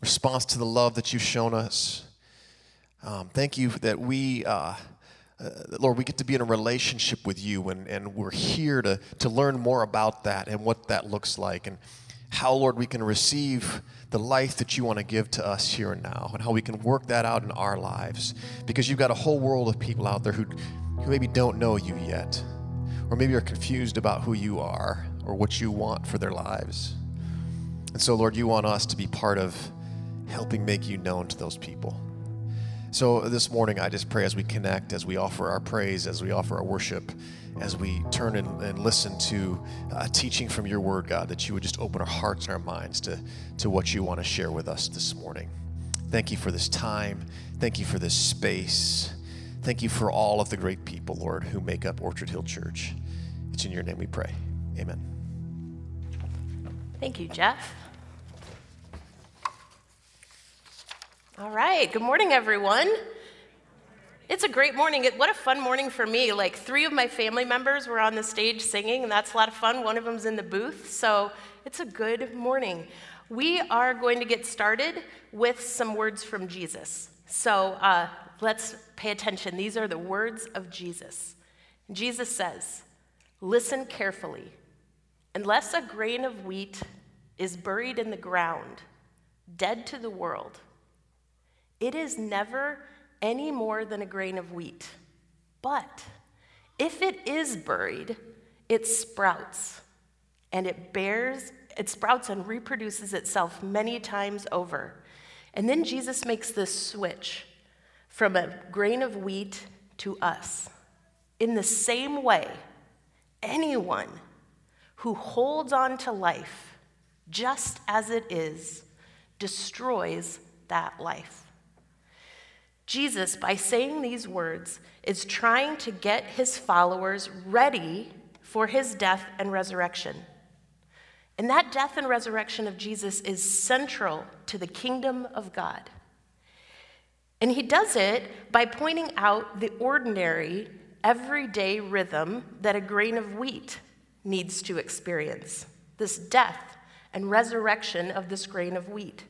response to the love that you've shown us. Thank you that we, Lord, we get to be in a relationship with you, and we're here to learn more about that and what that looks like, and how, Lord, we can receive the life that you want to give to us here and now, and how we can work that out in our lives, because you've got a whole world of people out there who maybe don't know you yet, or maybe are confused about who you are or what you want for their lives. And so, Lord, you want us to be part of helping make you known to those people. So this morning, I just pray as we connect, as we offer our praise, as we offer our worship, as we turn and listen to teaching from your word, God, that you would just open our hearts and our minds to what you want to share with us this morning. Thank you for this time. Thank you for this space. Thank you for all of the great people, Lord, who make up Orchard Hill Church. It's in your name we pray. Amen. Thank you, Jeff. All right. Good morning, everyone. It's a great morning. What a fun morning for me. Like, 3 of my family members were on the stage singing, and that's a lot of fun. One of them's in the booth, so it's a good morning. We are going to get started with some words from Jesus. So let's pay attention. These are the words of Jesus. Jesus says, "Listen carefully. Unless a grain of wheat is buried in the ground, dead to the world, it is never any more than a grain of wheat. But if it is buried, it sprouts, and it sprouts and reproduces itself many times over." And then Jesus makes this switch from a grain of wheat to us. In the same way, anyone who holds on to life just as it is destroys that life. Jesus, by saying these words, is trying to get his followers ready for his death and resurrection. And that death and resurrection of Jesus is central to the kingdom of God. And he does it by pointing out the ordinary, everyday rhythm that a grain of wheat needs to experience, this death and resurrection of this grain of wheat.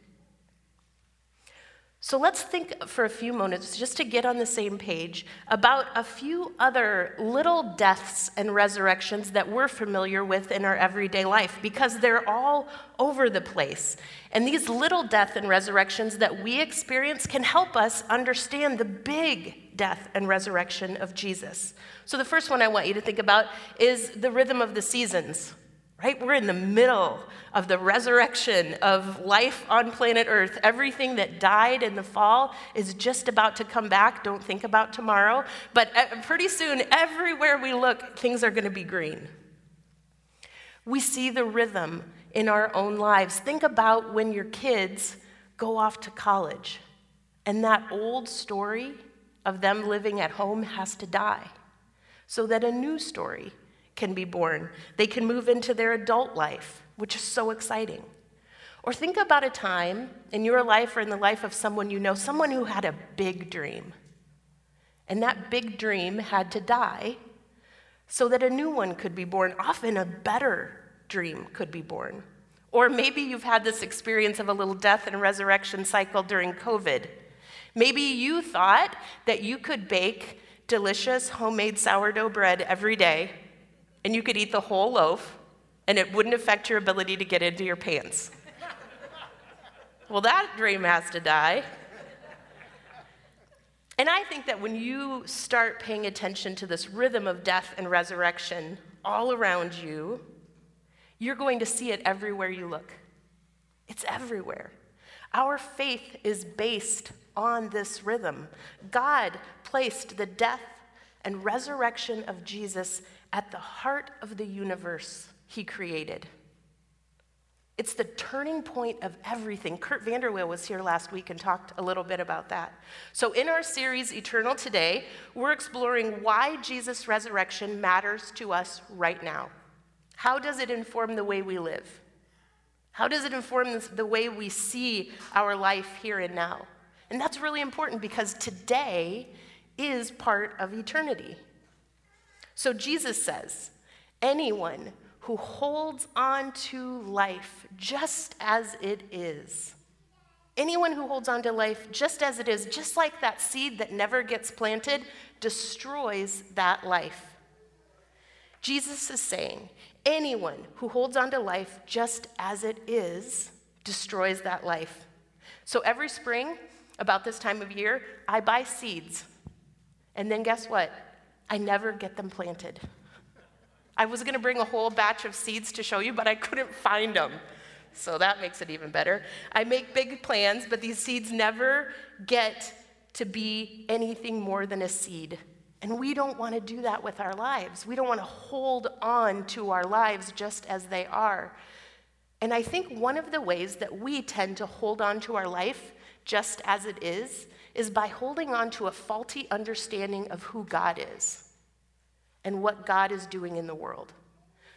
So let's think for a few moments, just to get on the same page, about a few other little deaths and resurrections that we're familiar with in our everyday life, because they're all over the place. And these little death and resurrections that we experience can help us understand the big death and resurrection of Jesus. So the first one I want you to think about is the rhythm of the seasons. Right? We're in the middle of the resurrection of life on planet Earth. Everything that died in the fall is just about to come back. Don't think about tomorrow. But pretty soon, everywhere we look, things are going to be green. We see the rhythm in our own lives. Think about when your kids go off to college, and that old story of them living at home has to die so that a new story can be born. They can move into their adult life, which is so exciting. Or think about a time in your life or in the life of someone you know, someone who had a big dream. And that big dream had to die so that a new one could be born. Often a better dream could be born. Or maybe you've had this experience of a little death and resurrection cycle during COVID. Maybe you thought that you could bake delicious homemade sourdough bread every day, and you could eat the whole loaf, and it wouldn't affect your ability to get into your pants. Well, that dream has to die. And I think that when you start paying attention to this rhythm of death and resurrection all around you, you're going to see it everywhere you look. It's everywhere. Our faith is based on this rhythm. God placed the death and resurrection of Jesus at the heart of the universe he created. It's the turning point of everything. Kurt Vanderweil was here last week and talked a little bit about that. So in our series, Eternal Today, we're exploring why Jesus' resurrection matters to us right now. How does it inform the way we live? How does it inform the way we see our life here and now? And that's really important, because today is part of eternity. So Jesus says, anyone who holds on to life just as it Anyone who holds on to life just as it is, just like that seed that never gets planted, destroys that life. Jesus is saying, anyone who holds on to life just as it is destroys that life. So every spring, about this time of year, I buy seeds. And then guess what? I never get them planted. I was going to bring a whole batch of seeds to show you, but I couldn't find them. So that makes it even better. I make big plans, but these seeds never get to be anything more than a seed. And we don't want to do that with our lives. We don't want to hold on to our lives just as they are. And I think one of the ways that we tend to hold on to our life just as it is by holding on to a faulty understanding of who God is and what God is doing in the world.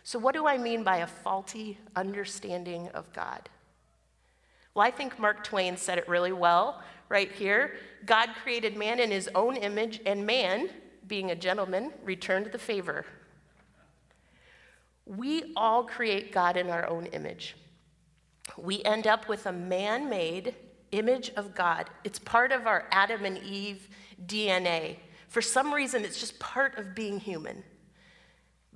So what do I mean by a faulty understanding of God? Well, I think Mark Twain said it really well right here. God created man in his own image, and man, being a gentleman, returned the favor. We all create God in our own image. We end up with a man-made image of God. It's part of our Adam and Eve DNA. For some reason, it's just part of being human.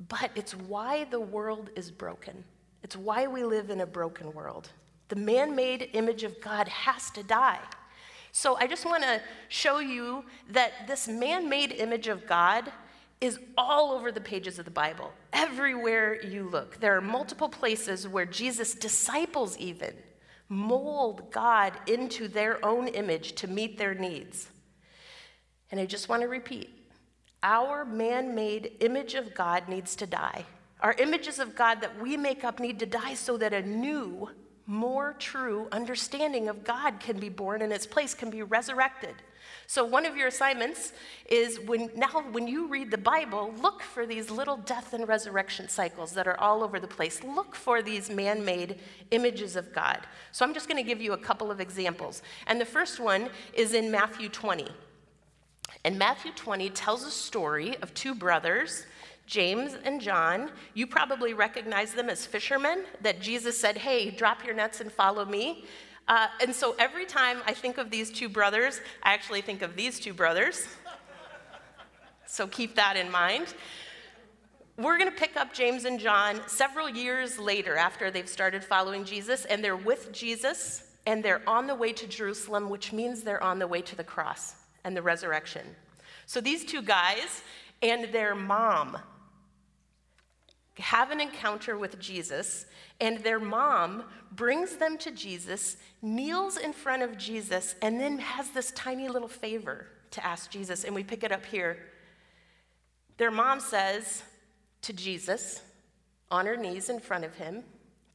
But it's why the world is broken. It's why we live in a broken world. The man-made image of God has to die. So I just want to show you that this man-made image of God is all over the pages of the Bible. Everywhere you look, there are multiple places where Jesus' disciples even mold God into their own image to meet their needs. And I just want to repeat, our man-made image of God needs to die. Our images of God that we make up need to die so that a new, more true understanding of God can be born in its place, can be resurrected. So one of your assignments is when you read the Bible, look for these little death and resurrection cycles that are all over the place. Look for these man-made images of God. So I'm just going to give you a couple of examples. And the first one is in Matthew 20. And Matthew 20 tells a story of two brothers, James and John. You probably recognize them as fishermen that Jesus said, hey, drop your nets and follow me. And so every time I think of these two brothers, I actually think of these two brothers. So keep that in mind. We're going to pick up James and John several years later after they've started following Jesus, and they're with Jesus, and they're on the way to Jerusalem, which means they're on the way to the cross and the resurrection. So these two guys and their mom have an encounter with Jesus, and their mom brings them to Jesus, kneels in front of Jesus, and then has this tiny little favor to ask Jesus, and we pick it up here. Their mom says to Jesus, on her knees in front of him,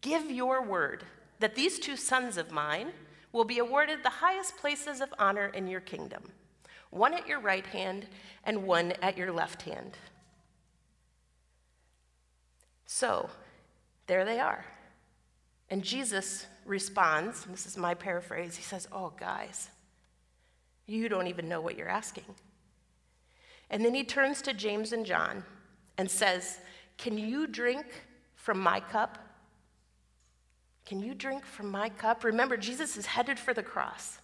"Give your word that these two sons of mine will be awarded the highest places of honor in your kingdom. One at your right hand and one at your left hand." So there they are. And Jesus responds, and this is my paraphrase, he says, "Oh, guys, you don't even know what you're asking." And then he turns to James and John and says, "Can you drink from my cup? Can you drink from my cup?" Remember, Jesus is headed for the cross.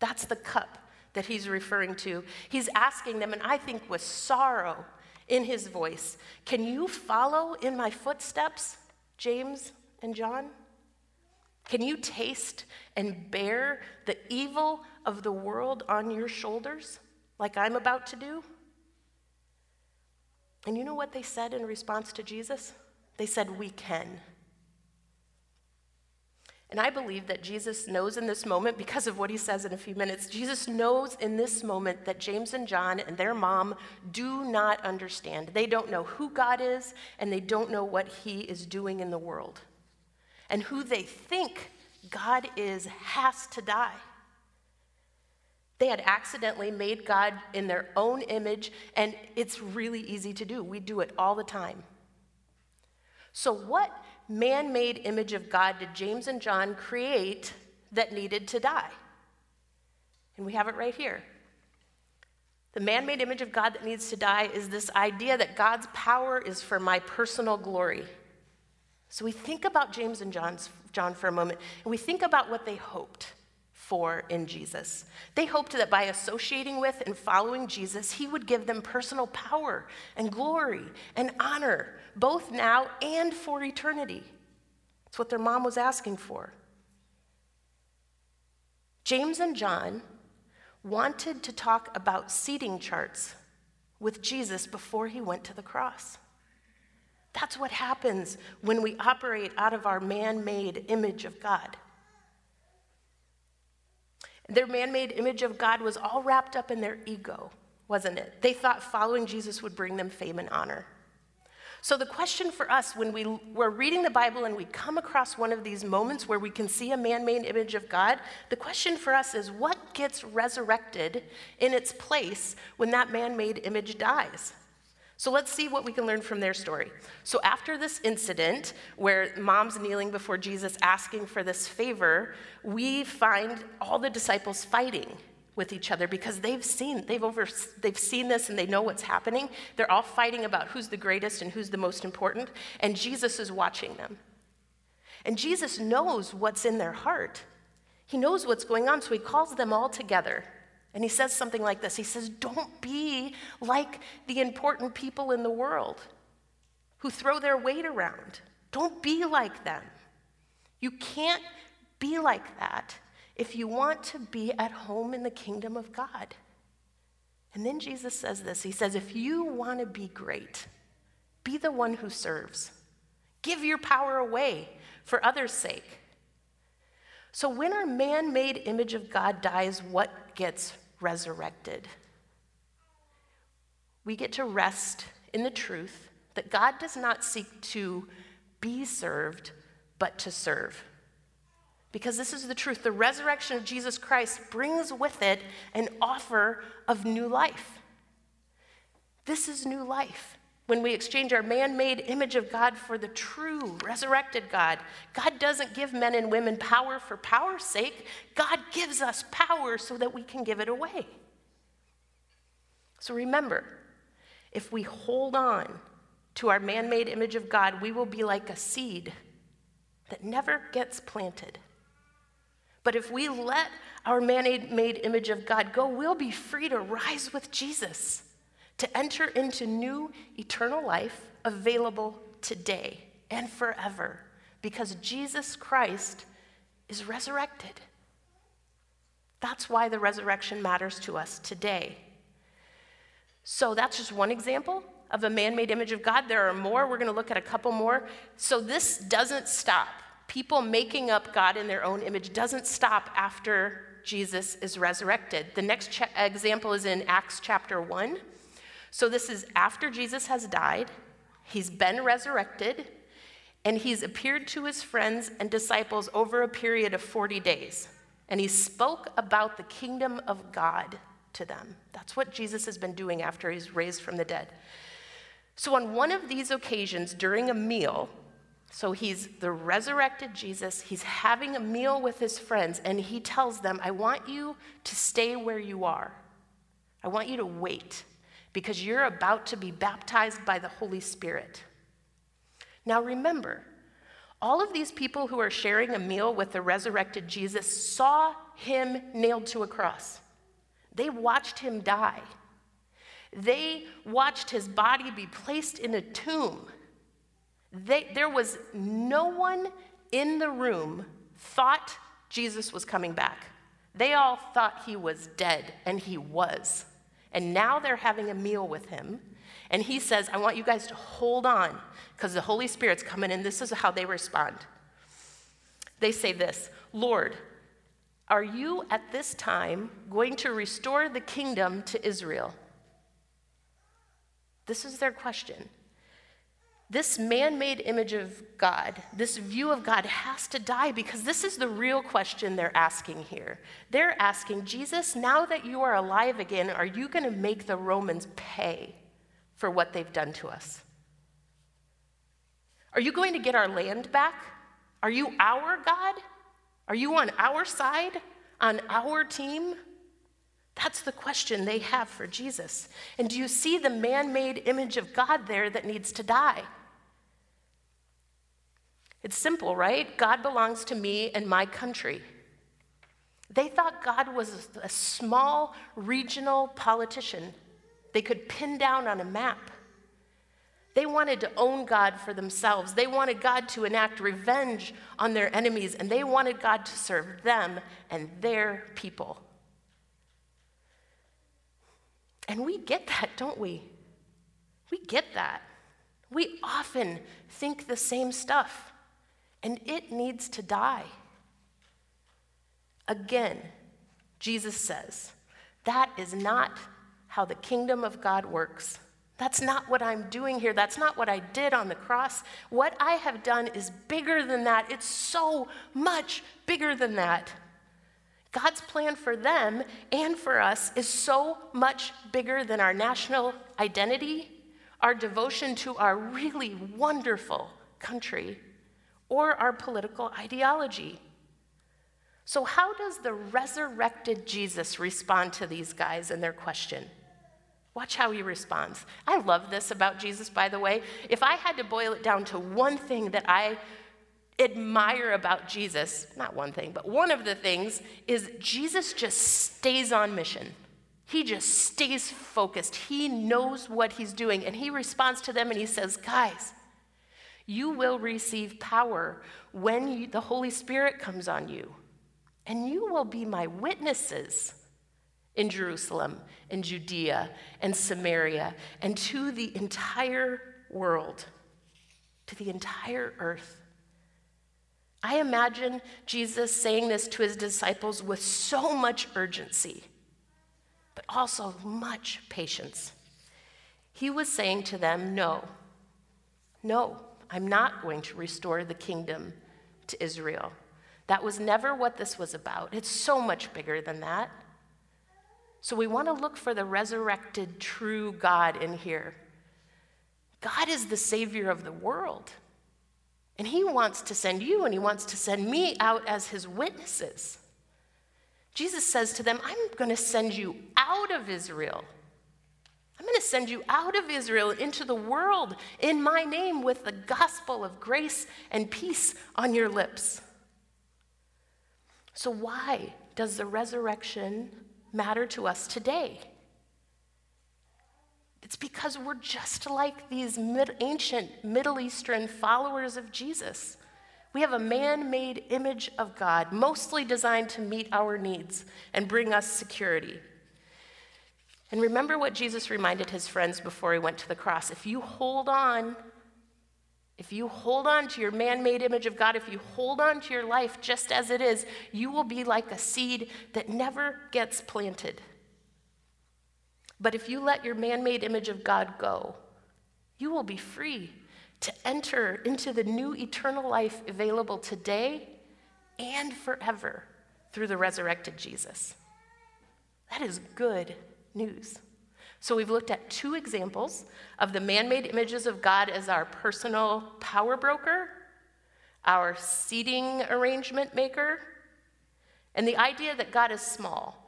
That's the cup that he's referring to. He's asking them, and I think with sorrow in his voice, "Can you follow in my footsteps, James and John? Can you taste and bear the evil of the world on your shoulders, like I'm about to do?" And you know what they said in response to Jesus? They said, "We can." And I believe that Jesus knows in this moment, because of what he says in a few minutes, Jesus knows in this moment that James and John and their mom do not understand. They don't know who God is, and they don't know what he is doing in the world. And who they think God is has to die. They had accidentally made God in their own image, and it's really easy to do. We do it all the time. So what man-made image of God did James and John create that needed to die? And we have it right here. The man-made image of God that needs to die is this idea that God's power is for my personal glory. So we think about James and John for a moment, and we think about what they hoped for in Jesus. They hoped that by associating with and following Jesus, he would give them personal power and glory and honor, both now and for eternity. It's what their mom was asking for. James and John wanted to talk about seating charts with Jesus before he went to the cross. That's what happens when we operate out of our man-made image of God. Their man-made image of God was all wrapped up in their ego, wasn't it? They thought following Jesus would bring them fame and honor. So the question for us when we're reading the Bible and we come across one of these moments where we can see a man-made image of God, the question for us is, what gets resurrected in its place when that man-made image dies? So let's see what we can learn from their story. So after this incident, where mom's kneeling before Jesus asking for this favor, we find all the disciples fighting with each other because they've seen this and they know what's happening. They're all fighting about who's the greatest and who's the most important, and Jesus is watching them. And Jesus knows what's in their heart. He knows what's going on, so he calls them all together. And he says something like this. He says, don't be like the important people in the world who throw their weight around. Don't be like them. You can't be like that if you want to be at home in the kingdom of God. And then Jesus says this. He says, if you want to be great, be the one who serves. Give your power away for others' sake. So when our man-made image of God dies, what gets resurrected? We get to rest in the truth that God does not seek to be served, but to serve. Because this is the truth. The resurrection of Jesus Christ brings with it an offer of new life. This is new life. When we exchange our man-made image of God for the true, resurrected God, God doesn't give men and women power for power's sake. God gives us power so that we can give it away. So remember, if we hold on to our man-made image of God, we will be like a seed that never gets planted. But if we let our man-made image of God go, we'll be free to rise with Jesus, to enter into new eternal life available today and forever, because Jesus Christ is resurrected. That's why the resurrection matters to us today. So that's just one example of a man-made image of God. There are more. We're going to look at a couple more. So this doesn't stop. People making up God in their own image doesn't stop after Jesus is resurrected. The next example is in Acts chapter 1. So this is after Jesus has died, he's been resurrected, and he's appeared to his friends and disciples over a period of 40 days. And he spoke about the kingdom of God to them. That's what Jesus has been doing after he's raised from the dead. So on one of these occasions during a meal, so he's the resurrected Jesus, he's having a meal with his friends, and he tells them, I want you to stay where you are. I want you to wait, because you're about to be baptized by the Holy Spirit. Now remember, all of these people who are sharing a meal with the resurrected Jesus saw him nailed to a cross. They watched him die. They watched his body be placed in a tomb. There was no one in the room thought Jesus was coming back. They all thought he was dead, and he was. And now they're having a meal with him. And he says, I want you guys to hold on, because the Holy Spirit's coming in. This is how they respond. They say this, Lord, are you at this time going to restore the kingdom to Israel? This is their question. This man-made image of God, this view of God has to die, because this is the real question they're asking here. They're asking, Jesus, now that you are alive again, are you going to make the Romans pay for what they've done to us? Are you going to get our land back? Are you our God? Are you on our side, on our team? That's the question they have for Jesus. And do you see the man-made image of God there that needs to die? It's simple, right? God belongs to me and my country. They thought God was a small regional politician they could pin down on a map. They wanted to own God for themselves. They wanted God to enact revenge on their enemies, and they wanted God to serve them and their people. And we get that, don't we? We get that. We often think the same stuff, and it needs to die. Again, Jesus says, that is not how the kingdom of God works. That's not what I'm doing here. That's not what I did on the cross. What I have done is bigger than that. It's so much bigger than that. God's plan for them and for us is so much bigger than our national identity, our devotion to our really wonderful country, or our political ideology. So how does the resurrected Jesus respond to these guys and their question? Watch how he responds. I love this about Jesus, by the way. If I had to boil it down to one thing that I admire about Jesus, not one thing, but one of the things is Jesus just stays on mission. He just stays focused. He knows what he's doing, and he responds to them and he says, guys, you will receive power when the Holy Spirit comes on you, and you will be my witnesses in Jerusalem, in Judea, and Samaria, and to the entire world, to the entire earth. I imagine Jesus saying this to his disciples with so much urgency, but also much patience. He was saying to them, no, I'm not going to restore the kingdom to Israel. That was never what this was about. It's so much bigger than that. So we want to look for the resurrected, true God in here. God is the Savior of the world, and he wants to send you, and he wants to send me out as his witnesses. Jesus says to them, I'm going to send you out of Israel. I'm going to send you out of Israel into the world in my name with the gospel of grace and peace on your lips. So why does the resurrection matter to us today? It's because we're just like these ancient Middle Eastern followers of Jesus. We have a man-made image of God, mostly designed to meet our needs and bring us security. And remember what Jesus reminded his friends before he went to the cross. If you hold on to your man-made image of God, if you hold on to your life just as it is, you will be like a seed that never gets planted. But if you let your man-made image of God go, you will be free to enter into the new eternal life available today and forever through the resurrected Jesus. That is good news. So we've looked at two examples of the man-made images of God as our personal power broker, our seating arrangement maker, and the idea that God is small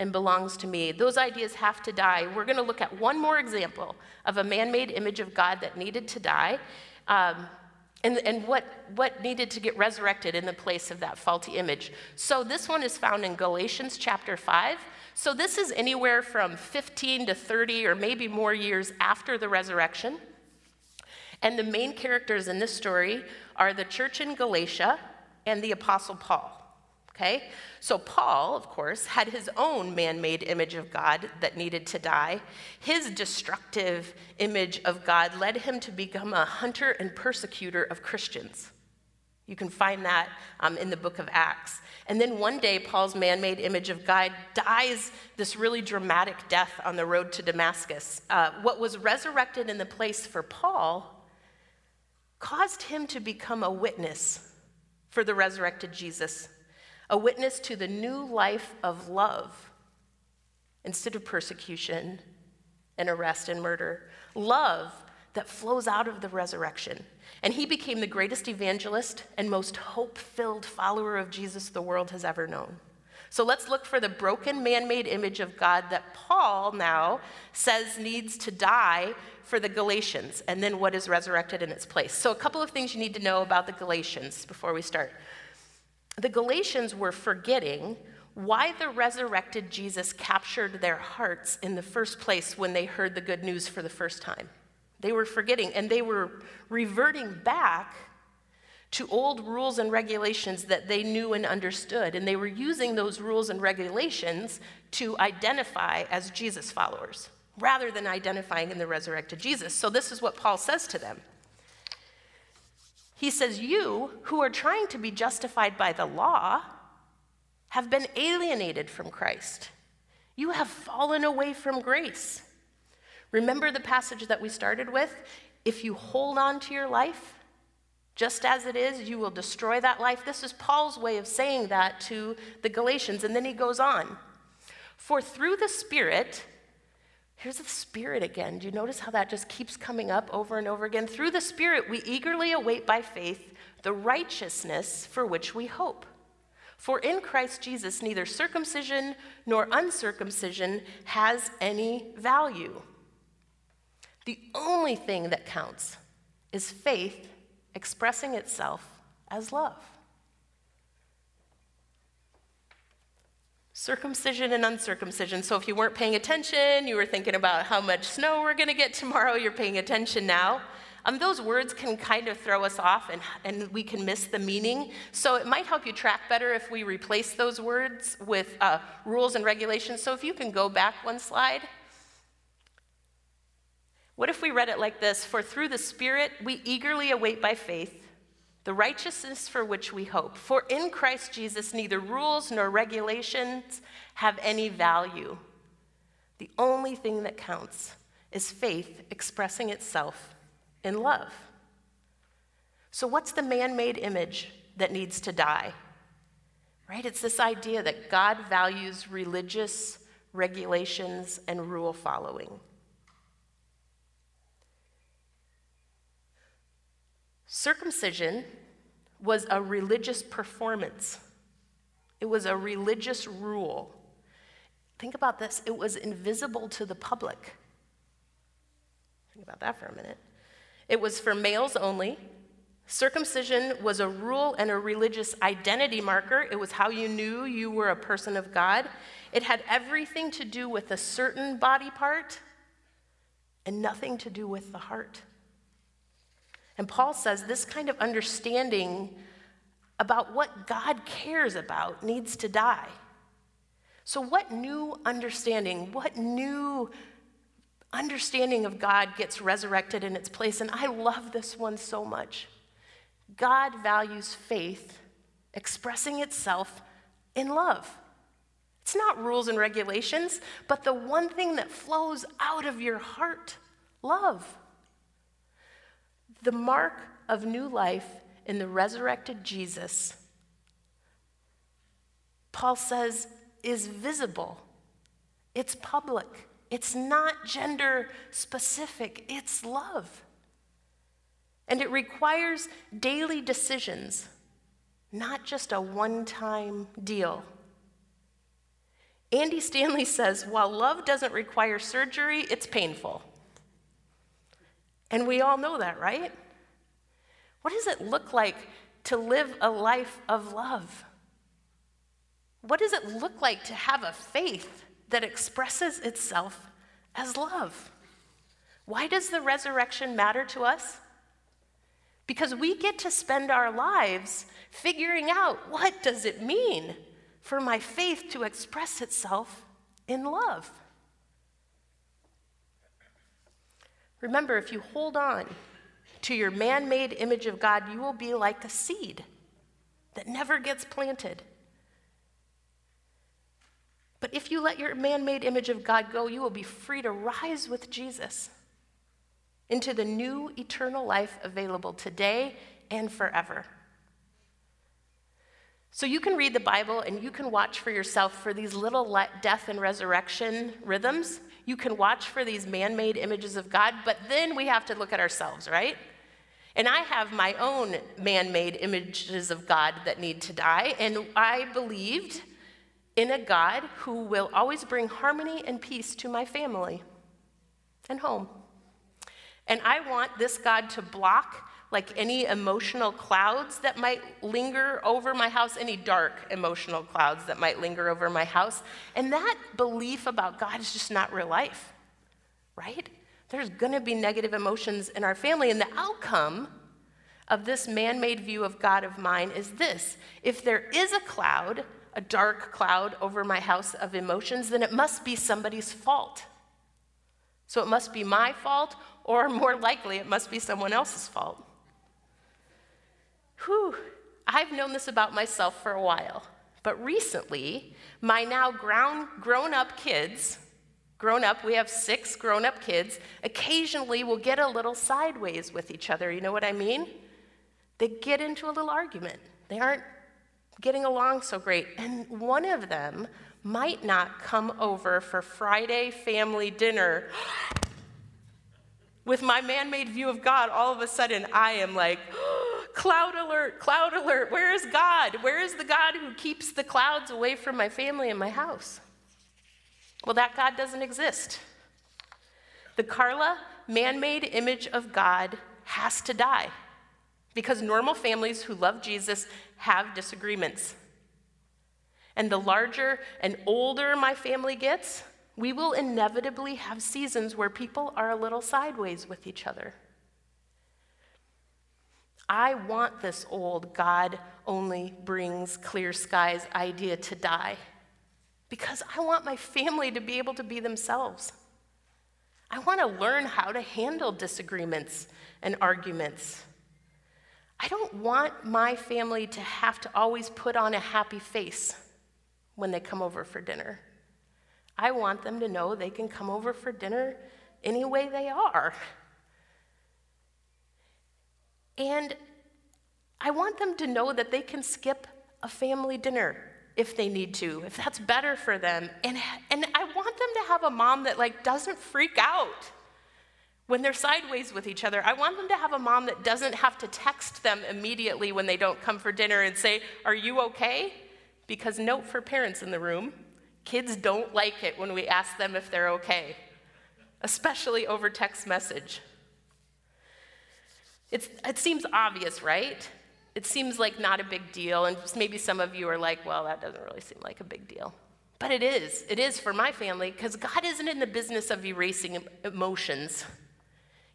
and belongs to me. Those ideas have to die. We're going to look at one more example of a man-made image of God that needed to die, and what needed to get resurrected in the place of that faulty image. So this one is found in Galatians chapter 5. So this is anywhere from 15 to 30 or maybe more years after the resurrection. And the main characters in this story are the church in Galatia and the Apostle Paul. Okay? So Paul, of course, had his own man-made image of God that needed to die. His destructive image of God led him to become a hunter and persecutor of Christians. You can find that in the book of Acts. And then one day, Paul's man-made image of God dies this really dramatic death on the road to Damascus. What was resurrected in the place for Paul caused him to become a witness for the resurrected Jesus, a witness to the new life of love instead of persecution and arrest and murder. Love that flows out of the resurrection. And he became the greatest evangelist and most hope-filled follower of Jesus the world has ever known. So let's look for the broken man-made image of God that Paul now says needs to die for the Galatians, and then what is resurrected in its place. So a couple of things you need to know about the Galatians before we start. The Galatians were forgetting why the resurrected Jesus captured their hearts in the first place when they heard the good news for the first time. They were forgetting, and they were reverting back to old rules and regulations that they knew and understood, and they were using those rules and regulations to identify as Jesus followers, rather than identifying in the resurrected Jesus. So this is what Paul says to them. He says, you who are trying to be justified by the law have been alienated from Christ. You have fallen away from grace. Remember the passage that we started with? If you hold on to your life, just as it is, you will destroy that life. This is Paul's way of saying that to the Galatians. And then he goes on. For through the Spirit, here's the Spirit again. Do you notice how that just keeps coming up over and over again? Through the Spirit, we eagerly await by faith the righteousness for which we hope. For in Christ Jesus, neither circumcision nor uncircumcision has any value. The only thing that counts is faith expressing itself as love. Circumcision and uncircumcision. So if you weren't paying attention, you were thinking about how much snow we're going to get tomorrow, you're paying attention now. Those words can kind of throw us off, and we can miss the meaning. So it might help you track better if we replace those words with rules and regulations. So if you can go back one slide. What if we read it like this? For through the Spirit, we eagerly await by faith the righteousness for which we hope. For in Christ Jesus, neither rules nor regulations have any value. The only thing that counts is faith expressing itself in love. So what's the man-made image that needs to die? Right? It's this idea that God values religious regulations and rule following. Circumcision was a religious performance. It was a religious rule. Think about this. It was invisible to the public. Think about that for a minute. It was for males only. Circumcision was a rule and a religious identity marker. It was how you knew you were a person of God. It had everything to do with a certain body part and nothing to do with the heart. And Paul says this kind of understanding about what God cares about needs to die. So what new understanding, of God gets resurrected in its place? And I love this one so much. God values faith expressing itself in love. It's not rules and regulations, but the one thing that flows out of your heart, love. The mark of new life in the resurrected Jesus, Paul says, is visible. It's public. It's not gender specific. It's love. And it requires daily decisions, not just a one-time deal. Andy Stanley says, while love doesn't require surgery, it's painful. And we all know that, right? What does it look like to live a life of love? What does it look like to have a faith that expresses itself as love? Why does the resurrection matter to us? Because we get to spend our lives figuring out, what does it mean for my faith to express itself in love? Remember, if you hold on to your man-made image of God, you will be like a seed that never gets planted. But if you let your man-made image of God go, you will be free to rise with Jesus into the new eternal life available today and forever. So you can read the Bible and you can watch for yourself for these little death and resurrection rhythms. You can watch for these man-made images of God, but then we have to look at ourselves, right? And I have my own man-made images of God that need to die, and I believed in a God who will always bring harmony and peace to my family and home. And I want this God to block like any emotional clouds that might linger over my house, any dark emotional clouds that might linger over my house. And that belief about God is just not real life, right? There's gonna be negative emotions in our family, and the outcome of this man-made view of God of mine is this: if there is a cloud, a dark cloud over my house of emotions, then it must be somebody's fault. So it must be my fault, or more likely, it must be someone else's fault. Whew, I've known this about myself for a while, but recently, my now grown up, we have 6 grown-up kids, occasionally will get a little sideways with each other, you know what I mean? They get into a little argument. They aren't getting along so great, and one of them might not come over for Friday family dinner. With my man-made view of God, all of a sudden, I am like, oh, cloud alert, where is God? Where is the God who keeps the clouds away from my family and my house? Well, that God doesn't exist. The Carla man-made image of God has to die, because normal families who love Jesus have disagreements. And the larger and older my family gets, we will inevitably have seasons where people are a little sideways with each other. I want this old God only brings clear skies idea to die, because I want my family to be able to be themselves. I want to learn how to handle disagreements and arguments. I don't want my family to have to always put on a happy face when they come over for dinner. I want them to know they can come over for dinner any way they are. And I want them to know that they can skip a family dinner if they need to, if that's better for them. And I want them to have a mom that like doesn't freak out when they're sideways with each other. I want them to have a mom that doesn't have to text them immediately when they don't come for dinner and say, "Are you okay?" Because note for parents in the room, kids don't like it when we ask them if they're okay, especially over text message. It seems obvious, right? It seems like not a big deal, and maybe some of you are like, well, that doesn't really seem like a big deal. But it is for my family, because God isn't in the business of erasing emotions.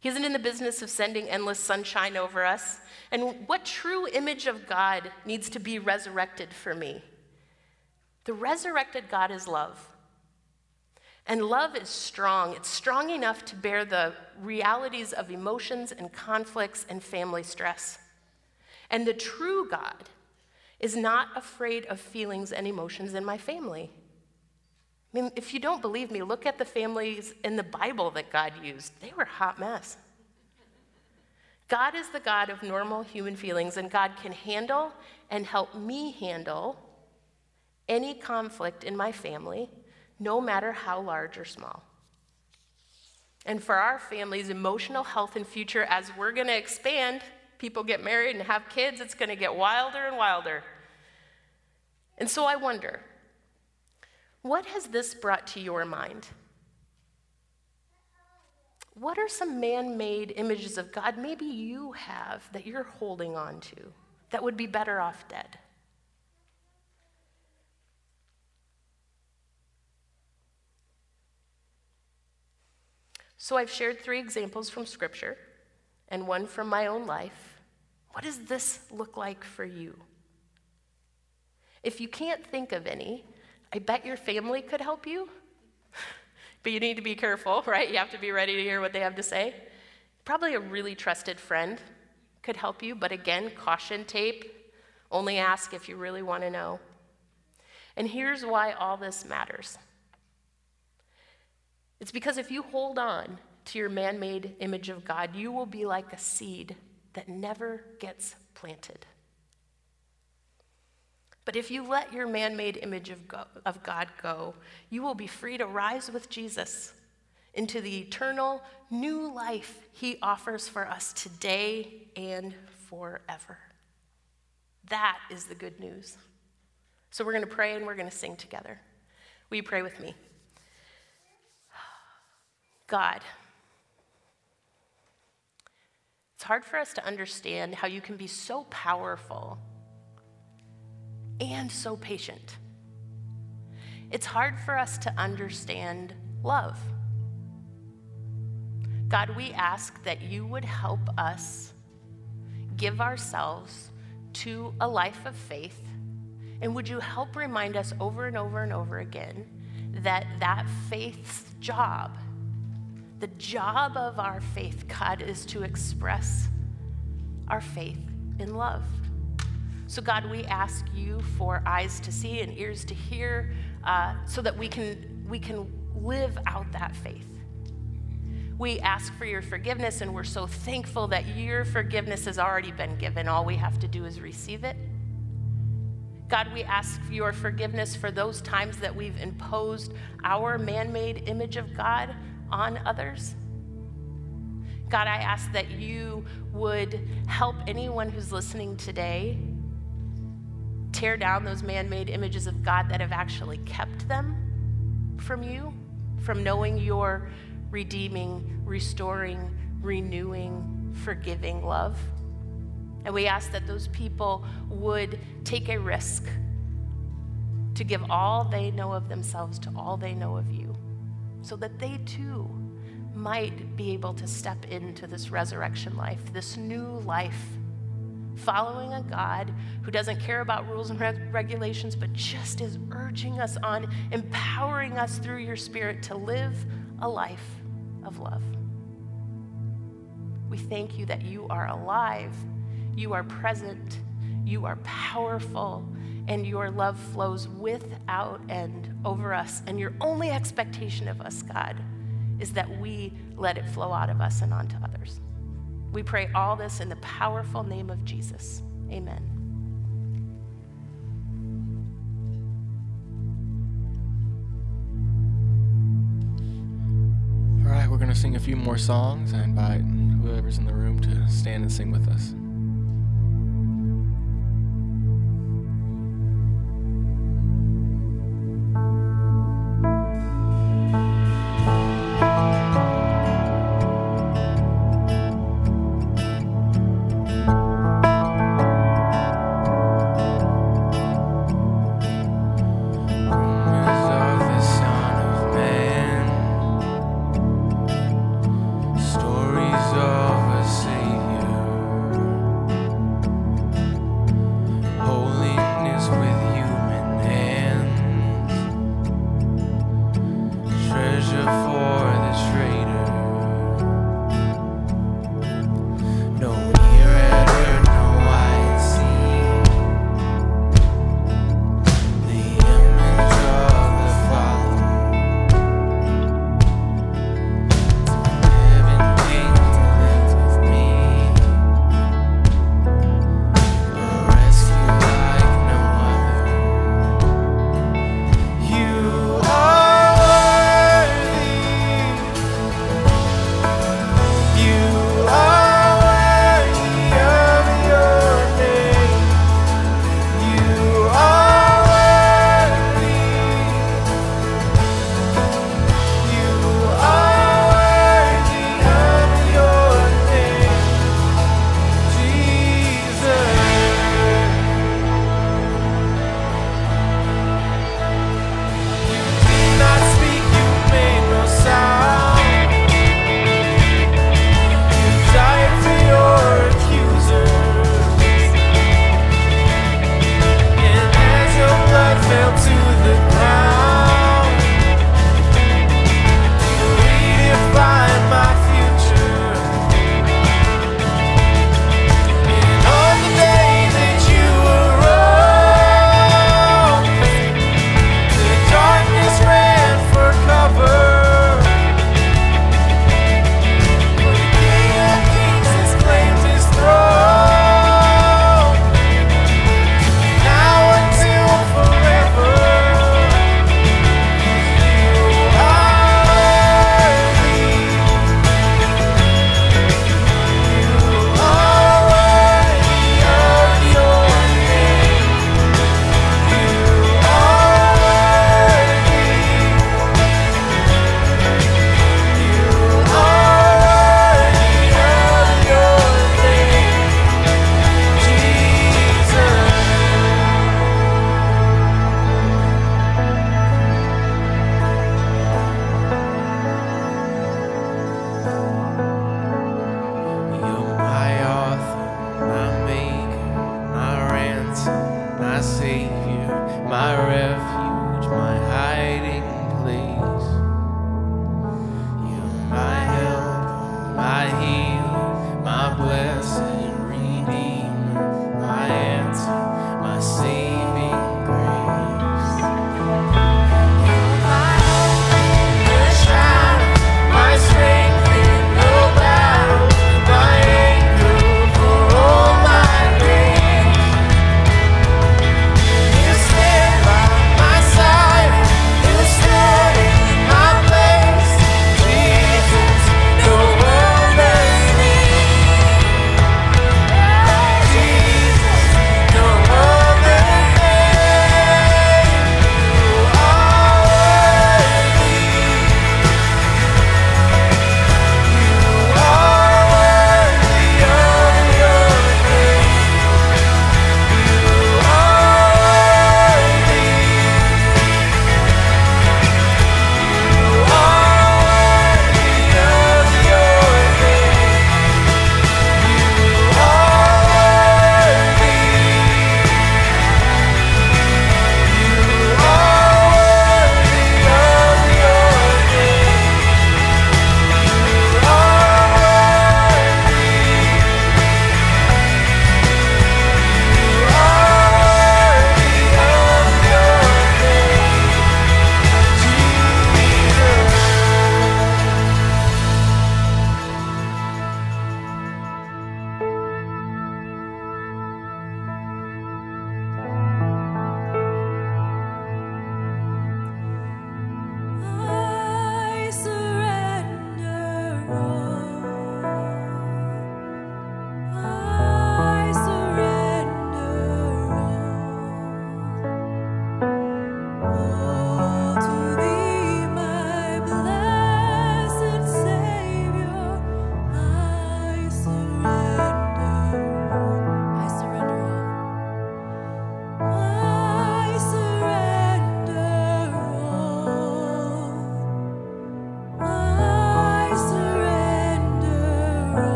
He isn't in the business of sending endless sunshine over us. And what true image of God needs to be resurrected for me? The resurrected God is love. And love is strong. It's strong enough to bear the realities of emotions and conflicts and family stress. And the true God is not afraid of feelings and emotions in my family. I mean, if you don't believe me, look at the families in the Bible that God used. They were a hot mess. God is the God of normal human feelings, and God can handle and help me handle any conflict in my family, no matter how large or small. And for our family's emotional health and future, as we're gonna expand, people get married and have kids, it's gonna get wilder and wilder. And so I wonder, what has this brought to your mind? What are some man-made images of God maybe you have that you're holding on to that would be better off dead? So I've shared 3 examples from Scripture and one from my own life. What does this look like for you? If you can't think of any, I bet your family could help you. But you need to be careful, right? You have to be ready to hear what they have to say. Probably a really trusted friend could help you, but again, caution tape. Only ask if you really want to know. And here's why all this matters. It's because if you hold on to your man-made image of God, you will be like a seed that never gets planted. But if you let your man-made image of God go, you will be free to rise with Jesus into the eternal new life he offers for us today and forever. That is the good news. So we're going to pray and we're going to sing together. Will you pray with me? God, It's hard for us to understand how you can be so powerful and so patient. It's hard for us to understand love. God, we ask that you would help us give ourselves to a life of faith, and would you help remind us over and over and over again that that faith's job, the job of our faith, God, is to express our faith in love. So God, we ask you for eyes to see and ears to hear, so that we can live out that faith. We ask for your forgiveness, and we're so thankful that your forgiveness has already been given. All we have to do is receive it. God, we ask for your forgiveness for those times that we've imposed our man-made image of God on others. God, I ask that you would help anyone who's listening today tear down those man-made images of God that have actually kept them from you, from knowing your redeeming, restoring, renewing, forgiving love. And we ask that those people would take a risk to give all they know of themselves to all they know of you, so that they too might be able to step into this resurrection life, this new life, following a God who doesn't care about rules and regulations, but just is urging us on, empowering us through your Spirit to live a life of love. We thank you that you are alive, you are present, you are powerful, and your love flows without end over us. And your only expectation of us, God, is that we let it flow out of us and onto others. We pray all this in the powerful name of Jesus. Amen. All right, we're going to sing a few more songs. I invite whoever's in the room to stand and sing with us. Stories of a Savior.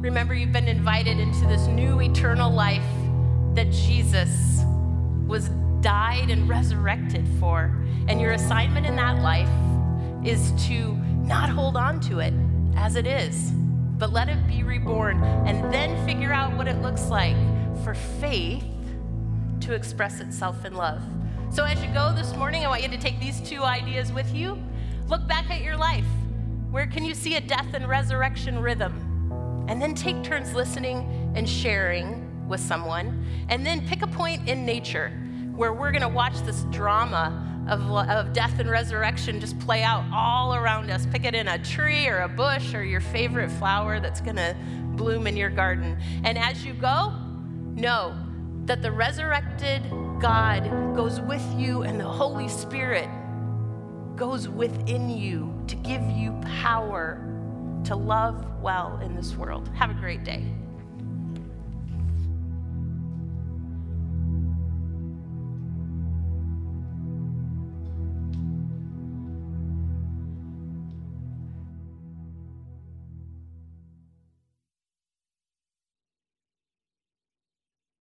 Remember, you've been invited into this new eternal life that Jesus was died and resurrected for. And your assignment in that life is to not hold on to it as it is, but let it be reborn, and then figure out what it looks like for faith to express itself in love. So as you go this morning, I want you to take these two ideas with you. Look back at your life. Where can you see a death and resurrection rhythm? And then take turns listening and sharing with someone. And then pick a point in nature where we're gonna watch this drama of death and resurrection just play out all around us. Pick it in a tree or a bush or your favorite flower that's gonna bloom in your garden. And as you go, know that the resurrected God goes with you and the Holy Spirit goes within you to give you power to love well in this world. Have a great day.